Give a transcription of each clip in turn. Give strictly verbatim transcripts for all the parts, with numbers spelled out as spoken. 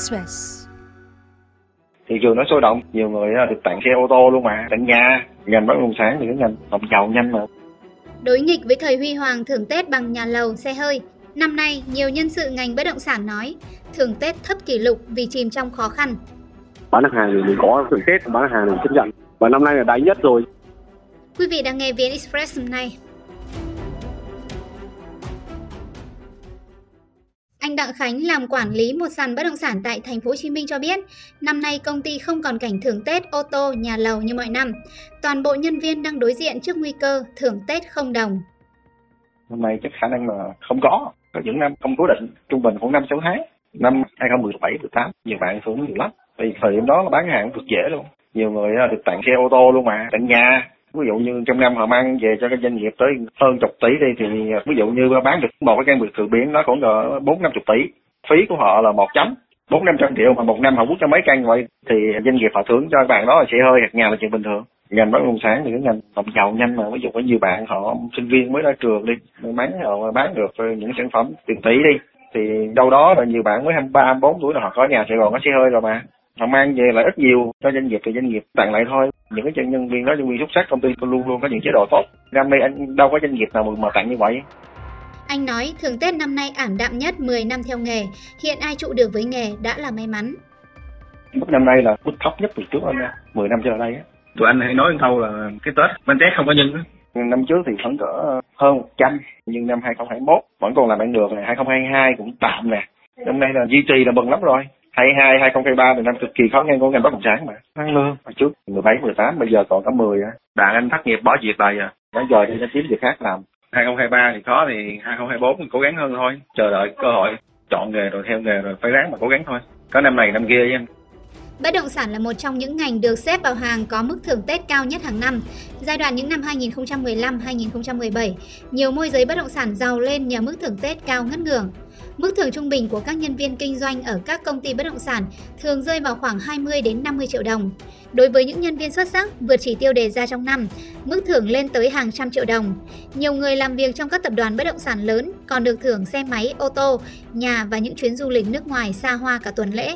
Express. Thị trường nó sôi động, nhiều người được tặng xe ô tô luôn mà, tặng nhà. Ngành bất động sản thì cái ngành đồng giàu nhanh mà. Đối nghịch với thời huy hoàng thưởng Tết bằng nhà lầu, xe hơi. Năm nay, nhiều nhân sự ngành bất động sản nói thưởng Tết thấp kỷ lục vì chìm trong khó khăn. Bán hàng thì mình có thưởng Tết, bán hàng mình chấp nhận. Và năm nay là đáy nhất rồi. Quý vị đang nghe vê en Express hôm nay. Anh Đặng Khánh làm quản lý một sàn bất động sản tại thành phố Hồ Chí Minh cho biết, năm nay công ty không còn cảnh thưởng Tết ô tô, nhà lầu như mọi năm. Toàn bộ nhân viên đang đối diện trước nguy cơ thưởng Tết không đồng. Năm nay chắc khả năng là không có, có những năm không cố định, trung bình khoảng năm sáu tháng. Năm hai không một bảy, một tám, nhiều bạn thưởng nhiều lắm. Vì thời điểm đó là bán hàng cực dễ luôn. Nhiều người được tặng xe ô tô luôn mà, tặng nhà. Ví dụ như trong năm họ mang về cho cái doanh nghiệp tới hơn chục tỷ đi, thì ví dụ như bán được một cái căn biệt thự biển nó khoảng bốn năm chục tỷ, phí của họ là một chấm bốn năm trăm triệu mà một năm họ bút cho mấy căn vậy, thì doanh nghiệp họ thưởng cho bạn đó là xe hơi gạt nhà là chuyện bình thường. Ngành bất động sản thì cái ngành đồng giàu nhanh mà, ví dụ có nhiều bạn họ sinh viên mới ra trường đi, may mắn họ bán được những sản phẩm tiền tỷ đi, thì đâu đó là nhiều bạn mới hai mươi ba hai mươi bốn tuổi là họ có nhà Sài Gòn, có xe hơi rồi mà. Họ mang về lại ít nhiều cho doanh nghiệp thì doanh nghiệp tặng lại thôi. Những cái nhân viên đó, nhân viên xuất sắc, công ty luôn luôn có những chế độ tốt. Năm nay anh đâu có doanh nghiệp nào mà tặng như vậy. Anh nói thưởng Tết năm nay ảm đạm nhất mười năm theo nghề. Hiện ai trụ được với nghề đã là may mắn. Mức năm nay là mức thấp nhất từ trước anh nha. mười năm trở lại đây á. Tụi anh hay nói một câu là cái Tết, bánh Tết không có nhân á. Năm trước thì vẫn cỡ hơn một trăm, nhưng năm hai không hai mốt vẫn còn làm ăn được này, hai không hai hai cũng tạm nè. Năm nay là duy trì là bừng lắm rồi. hai mươi hai, hai không hai ba là năm cực kỳ khó khăn của ngành bất động sản mà. Tăng lương hồi trước mười bảy, mười tám, bây giờ còn có mười á. Bạn anh thất nghiệp bỏ việc lại rồi. Bây giờ thì nó kiếm việc khác làm. hai không hai ba thì khó thì hai không hai bốn mình cố gắng hơn thôi. Chờ đợi cơ hội, chọn nghề rồi theo nghề rồi phải ráng mà cố gắng thôi. Có năm này năm kia với anh. Bất động sản là một trong những ngành được xếp vào hàng có mức thưởng Tết cao nhất hàng năm. Giai đoạn những năm hai không một lăm, hai không một bảy, nhiều môi giới bất động sản giàu lên nhờ mức thưởng Tết cao ngất ngưỡng. Mức thưởng trung bình của các nhân viên kinh doanh ở các công ty bất động sản thường rơi vào khoảng hai mươi đến năm mươi triệu đồng. Đối với những nhân viên xuất sắc vượt chỉ tiêu đề ra trong năm, mức thưởng lên tới hàng trăm triệu đồng. Nhiều người làm việc trong các tập đoàn bất động sản lớn còn được thưởng xe máy, ô tô, nhà và những chuyến du lịch nước ngoài xa hoa cả tuần lễ.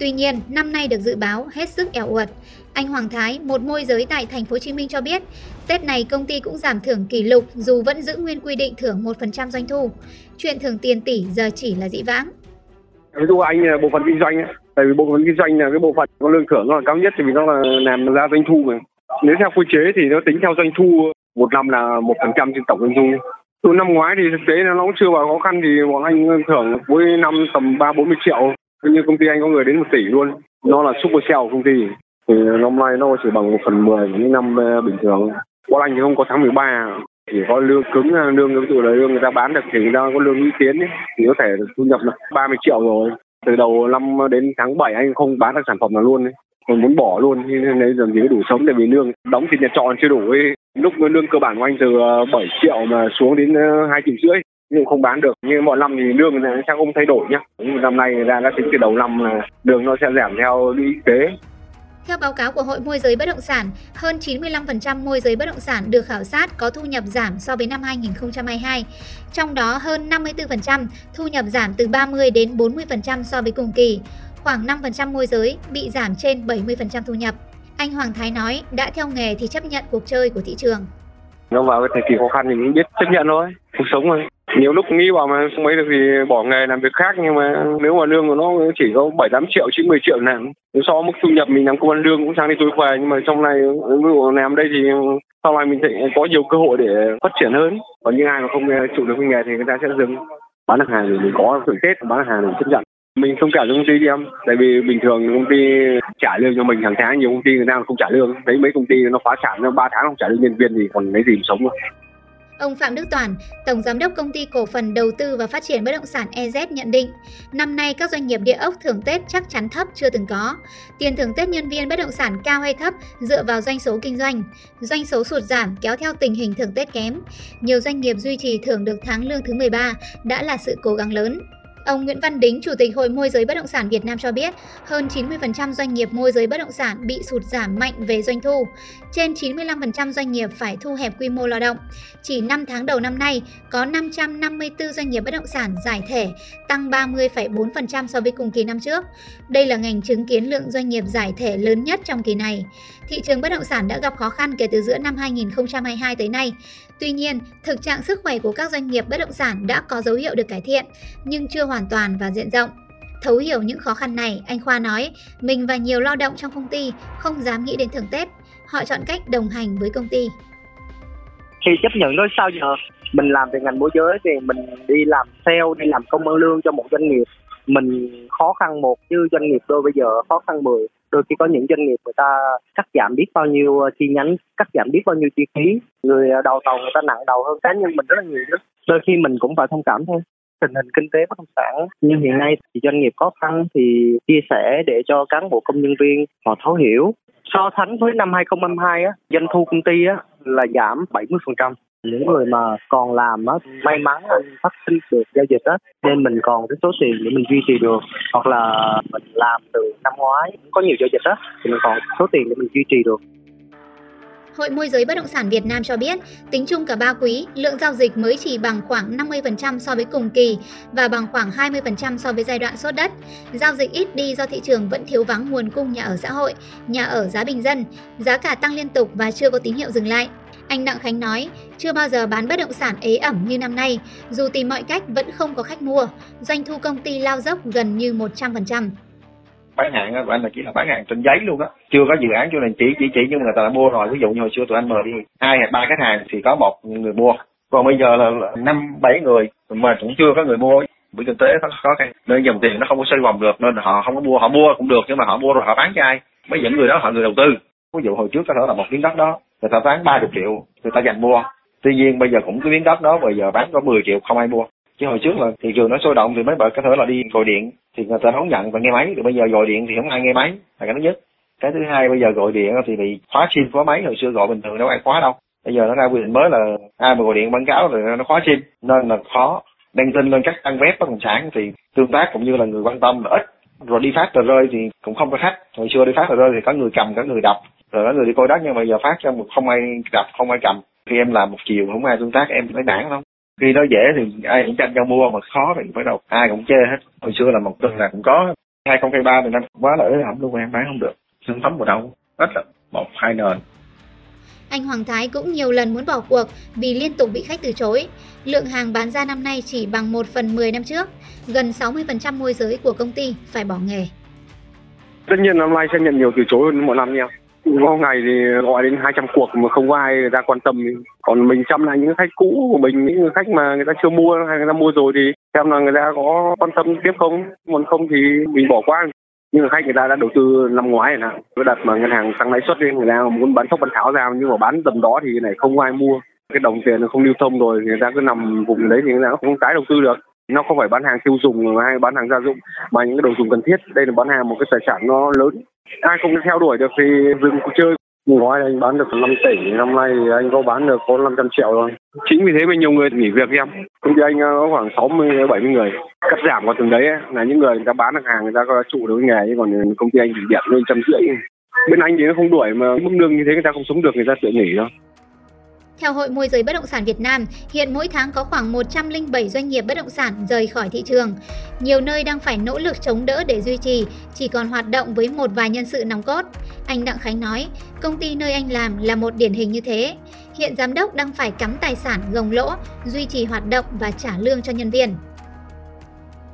Tuy nhiên, năm nay được dự báo hết sức ẻo uột. Anh Hoàng Thái, một môi giới tại thành phố Hồ Chí Minh cho biết, Tết này công ty cũng giảm thưởng kỷ lục dù vẫn giữ nguyên quy định thưởng một phần trăm doanh thu. Chuyện thưởng tiền tỷ giờ chỉ là dĩ vãng. Ví dụ anh bộ phận kinh doanh, tại vì bộ phận kinh doanh là cái bộ phận có lương thưởng là cao nhất thì vì nó là làm ra doanh thu mà. Nếu theo quy chế thì nó tính theo doanh thu, một năm là một phần trăm trên tổng doanh thu. Từ năm ngoái thì thực tế nó cũng chưa vào khó khăn thì bọn anh thưởng mỗi năm tầm ba bốn mươi triệu. Như công ty anh có người đến một tỷ luôn, nó là super sale của công ty. Thì năm nay nó chỉ bằng một phần mười những năm bình thường. Bọn anh thì không có tháng mười ba, chỉ có lương cứng, lương ví dụ là lương người ta bán được thì người ta có lương lũy tiến ấy, thì có thể thu nhập được ba mươi triệu rồi. Từ đầu năm đến tháng bảy anh không bán được sản phẩm nào luôn ấy. Mình muốn bỏ luôn, nên đấy làm gì có đủ sống, tại vì lương đóng thì nhà trọ chưa đủ ấy. Lúc lương cơ bản của anh từ bảy triệu mà xuống đến hai triệu rưỡi. Nhưng không bán được, như mọi năm thì lương sẽ không thay đổi nhé. Năm nay người ta đã tính từ đầu năm là đường nó sẽ giảm theo lũy kế. Theo báo cáo của Hội Môi giới Bất động sản, hơn chín mươi lăm phần trăm môi giới bất động sản được khảo sát có thu nhập giảm so với năm hai không hai hai. Trong đó hơn năm mươi tư phần trăm thu nhập giảm từ ba mươi đến bốn mươi phần trăm so với cùng kỳ. Khoảng năm phần trăm môi giới bị giảm trên bảy mươi phần trăm thu nhập. Anh Hoàng Thái nói, đã theo nghề thì chấp nhận cuộc chơi của thị trường. Nó vào cái thời kỳ khó khăn thì mình biết chấp nhận thôi, cuộc sống thôi. Nhiều lúc nghĩ bảo mà không mấy được thì bỏ nghề làm việc khác, nhưng mà nếu mà lương của nó chỉ có bảy tám triệu chỉ mười triệu làm, so với mức thu nhập mình làm công ăn lương cũng sang đi tối về, nhưng mà trong này ví dụ làm đây thì sau này mình sẽ có nhiều cơ hội để phát triển hơn. Còn những ai mà không trụ được nghề thì người ta sẽ dừng. Bán hàng thì mình có thưởng Tết, bán hàng mình chấp nhận. Mình không trả cho công ty đi em, tại vì bình thường công ty trả lương cho mình hàng tháng, nhiều công ty người ta không trả lương, thấy mấy công ty nó phá sản nó ba tháng không trả lương nhân viên thì còn lấy gì mà sống nữa. Ông Phạm Đức Toản, Tổng Giám đốc Công ty Cổ phần Đầu tư và Phát triển Bất động sản e dét nhận định, năm nay các doanh nghiệp địa ốc thưởng Tết chắc chắn thấp chưa từng có. Tiền thưởng Tết nhân viên bất động sản cao hay thấp dựa vào doanh số kinh doanh. Doanh số sụt giảm kéo theo tình hình thưởng Tết kém. Nhiều doanh nghiệp duy trì thưởng được tháng lương thứ mười ba đã là sự cố gắng lớn. Ông Nguyễn Văn Đính, Chủ tịch Hội Môi giới Bất động sản Việt Nam cho biết, hơn chín mươi phần trăm doanh nghiệp môi giới bất động sản bị sụt giảm mạnh về doanh thu. Trên chín mươi lăm phần trăm doanh nghiệp phải thu hẹp quy mô lao động. Chỉ năm tháng đầu năm nay, có năm trăm năm mươi tư doanh nghiệp bất động sản giải thể, tăng ba mươi phẩy bốn phần trăm so với cùng kỳ năm trước. Đây là ngành chứng kiến lượng doanh nghiệp giải thể lớn nhất trong kỳ này. Thị trường bất động sản đã gặp khó khăn kể từ giữa năm hai nghìn không trăm hai mươi hai tới nay. Tuy nhiên, thực trạng sức khỏe của các doanh nghiệp bất động sản đã có dấu hiệu được cải thiện, nhưng chưa hoàn toàn và diện rộng. Thấu hiểu những khó khăn này, anh Khoa nói, mình và nhiều lao động trong công ty không dám nghĩ đến thưởng Tết. Họ chọn cách đồng hành với công ty. Khi chấp nhận nói sao giờ, mình làm về ngành môi giới thì mình đi làm sale, đi làm công ăn lương cho một doanh nghiệp. Mình khó khăn một chứ doanh nghiệp đôi bây giờ khó khăn mười. Đôi khi có những doanh nghiệp người ta cắt giảm biết bao nhiêu chi nhánh, cắt giảm biết bao nhiêu chi phí. Người đầu tàu người ta nặng đầu hơn cá nhân mình rất là nhiều đó. Đôi khi mình cũng phải thông cảm thôi. Tình hình kinh tế bất động sản như hiện nay thì doanh nghiệp khó khăn thì chia sẻ để cho cán bộ công nhân viên họ thấu hiểu. So sánh với năm hai không hai hai á, doanh thu công ty á là giảm bảy mươi phần trăm. Những người mà còn làm á, may mắn phát sinh được giao dịch á, nên mình còn cái số tiền để mình duy trì được. Hoặc là mình làm từ năm ngoái cũng có nhiều giao dịch á, thì mình còn số tiền để mình duy trì được. Hội Môi giới Bất động sản Việt Nam cho biết, tính chung cả ba quý, lượng giao dịch mới chỉ bằng khoảng năm mươi phần trăm so với cùng kỳ và bằng khoảng hai mươi phần trăm so với giai đoạn sốt đất. Giao dịch ít đi do thị trường vẫn thiếu vắng nguồn cung nhà ở xã hội, nhà ở giá bình dân, giá cả tăng liên tục và chưa có tín hiệu dừng lại. Anh Đặng Khánh nói, chưa bao giờ bán bất động sản ế ẩm như năm nay, dù tìm mọi cách vẫn không có khách mua, doanh thu công ty lao dốc gần như một trăm phần trăm. Bán hàng của anh là chỉ là bán hàng trên giấy luôn á, chưa có dự án cho nên chỉ chỉ chỉ nhưng mà người ta đã mua rồi. Ví dụ như hồi xưa tụi anh mời đi hai hoặc ba khách hàng thì có một người mua, còn bây giờ là năm bảy người mà cũng chưa có người mua. Bởi kinh tế khó khăn nên dòng tiền nó không có xoay vòng được nên họ không có mua. Họ mua cũng được nhưng mà họ mua rồi họ bán cho ai? Mấy những người đó họ người đầu tư. Ví dụ hồi trước có thể là một miếng đất đó người ta bán ba mươi triệu người ta dành mua, tuy nhiên bây giờ cũng cái miếng đất đó bây giờ bán có mười triệu không ai mua. Chứ hồi trước là thị trường nó sôi động thì mấy bạn có thể là đi gọi điện thì người ta không nhận và nghe máy, rồi bây giờ gọi điện thì không ai nghe máy là cái thứ nhất. Cái thứ hai, bây giờ gọi điện thì bị khóa sim khóa máy, hồi xưa gọi bình thường đâu ai khóa đâu. Bây giờ nó ra quy định mới là ai mà gọi điện quảng cáo rồi nó khóa sim nên là khó. Đăng tin lên các trang web bất động sản thì tương tác cũng như là người quan tâm là ít. Rồi đi phát tờ rơi thì cũng không có khách. Hồi xưa đi phát tờ rơi thì có người cầm, có người đọc, rồi có người đi coi đất, nhưng bây giờ phát cho không ai đọc, không ai cầm. Khi em làm một chiều không ai tương tác em phải nản không? Khi nó dễ thì ai cũng tranh nhau mua, mà khó thì phải đầu ai cũng chê hết. Hồi xưa là một tuần là cũng có hai không hai ba thì năm quá là ế ẩm luôn, em bán không được, thương thấm vào đâu ít là một hai nền. Anh Hoàng Thái cũng nhiều lần muốn bỏ cuộc vì liên tục bị khách từ chối. Lượng hàng bán ra năm nay chỉ bằng một phần mười năm trước, gần sáu mươi phần trăm môi giới của công ty phải bỏ nghề. Tất nhiên năm nay sẽ nhận nhiều từ chối hơn mỗi năm nha. Có ngày thì gọi đến hai trăm cuộc mà không có ai người ta quan tâm. Còn mình chăm lại những khách cũ của mình, những khách mà người ta chưa mua hay người ta mua rồi thì xem là người ta có quan tâm tiếp không. Còn không thì mình bỏ qua. Nhưng khách người ta đã đầu tư năm ngoái rồi nè. Cái đợt mà ngân hàng tăng lãi suất lên người ta muốn bán thốc bán tháo ra, nhưng mà bán tầm đó thì này không ai mua. Cái đồng tiền nó không lưu thông rồi người ta cứ nằm vùng đấy thì người ta cũng không tái đầu tư được. Nó không phải bán hàng tiêu dùng hay bán hàng gia dụng mà những cái đồ dùng cần thiết. Đây là bán hàng một cái tài sản nó lớn. Ai không theo đuổi được thì dừng cuộc chơi. Nói là anh bán được năm tỷ, năm nay anh có bán được có năm trăm triệu rồi. Chính vì thế mà nhiều người nghỉ việc em. Công ty anh có khoảng sáu mươi bảy mươi người. Cắt giảm vào từng đấy là những người người ta bán được hàng, người ta có trụ được nghề, chứ còn công ty anh thì đẹp lên trăm rưỡi. Bên anh thì nó không đuổi mà mức lương như thế người ta không sống được, người ta tự nghỉ thôi. Theo Hội Môi giới Bất động sản Việt Nam, hiện mỗi tháng có khoảng một trăm lẻ bảy doanh nghiệp bất động sản rời khỏi thị trường. Nhiều nơi đang phải nỗ lực chống đỡ để duy trì, chỉ còn hoạt động với một vài nhân sự nòng cốt. Anh Đặng Khánh nói, công ty nơi anh làm là một điển hình như thế. Hiện giám đốc đang phải cắm tài sản gồng lỗ, duy trì hoạt động và trả lương cho nhân viên.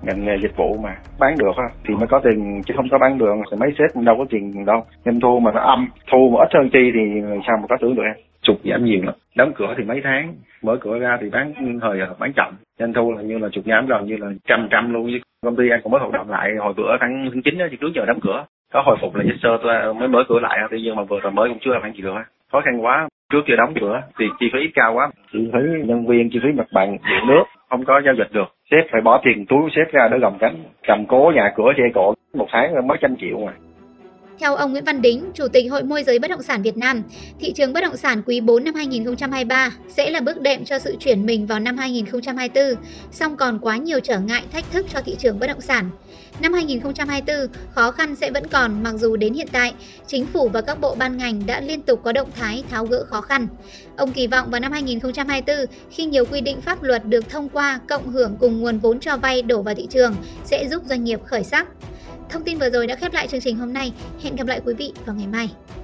Ngành nghề dịch vụ mà bán được thì mới có tiền, chứ không có bán được thì mấy sếp đâu có tiền đâu. Em thu mà nó âm, thu mà ít hơn chi thì sao mà có tưởng được em. Trục giảm nhiều lắm, đóng cửa thì mấy tháng, mở cửa ra thì bán thời bán chậm, doanh thu là như là trục giảm gần như là trăm trăm luôn. Công ty anh cũng mới hoạt động lại hồi bữa tháng chín đó, chứ trước giờ đóng cửa. Có hồi phục là sơ tôi mới mở cửa lại, tuy nhiên mà vừa rồi mới cũng chưa làm ăn gì được, khó khăn quá. Trước giờ đóng cửa thì chi phí cao quá, chi phí nhân viên, chi phí mặt bằng, điện nước, không có giao dịch được. Sếp phải bỏ tiền túi sếp ra để gồng gánh, cầm cố nhà cửa che cổ, một tháng mới trăm triệu mà. Theo ông Nguyễn Văn Đính, Chủ tịch Hội Môi giới Bất động sản Việt Nam, thị trường bất động sản quý bốn năm hai nghìn không trăm hai mươi ba sẽ là bước đệm cho sự chuyển mình vào năm hai nghìn không trăm hai mươi tư, song còn quá nhiều trở ngại thách thức cho thị trường bất động sản. Năm hai nghìn không trăm hai mươi tư, khó khăn sẽ vẫn còn mặc dù đến hiện tại, chính phủ và các bộ ban ngành đã liên tục có động thái tháo gỡ khó khăn. Ông kỳ vọng vào năm hai nghìn không trăm hai mươi tư, khi nhiều quy định pháp luật được thông qua cộng hưởng cùng nguồn vốn cho vay đổ vào thị trường sẽ giúp doanh nghiệp khởi sắc. Thông tin vừa rồi đã khép lại chương trình hôm nay. Hẹn gặp lại quý vị vào ngày mai.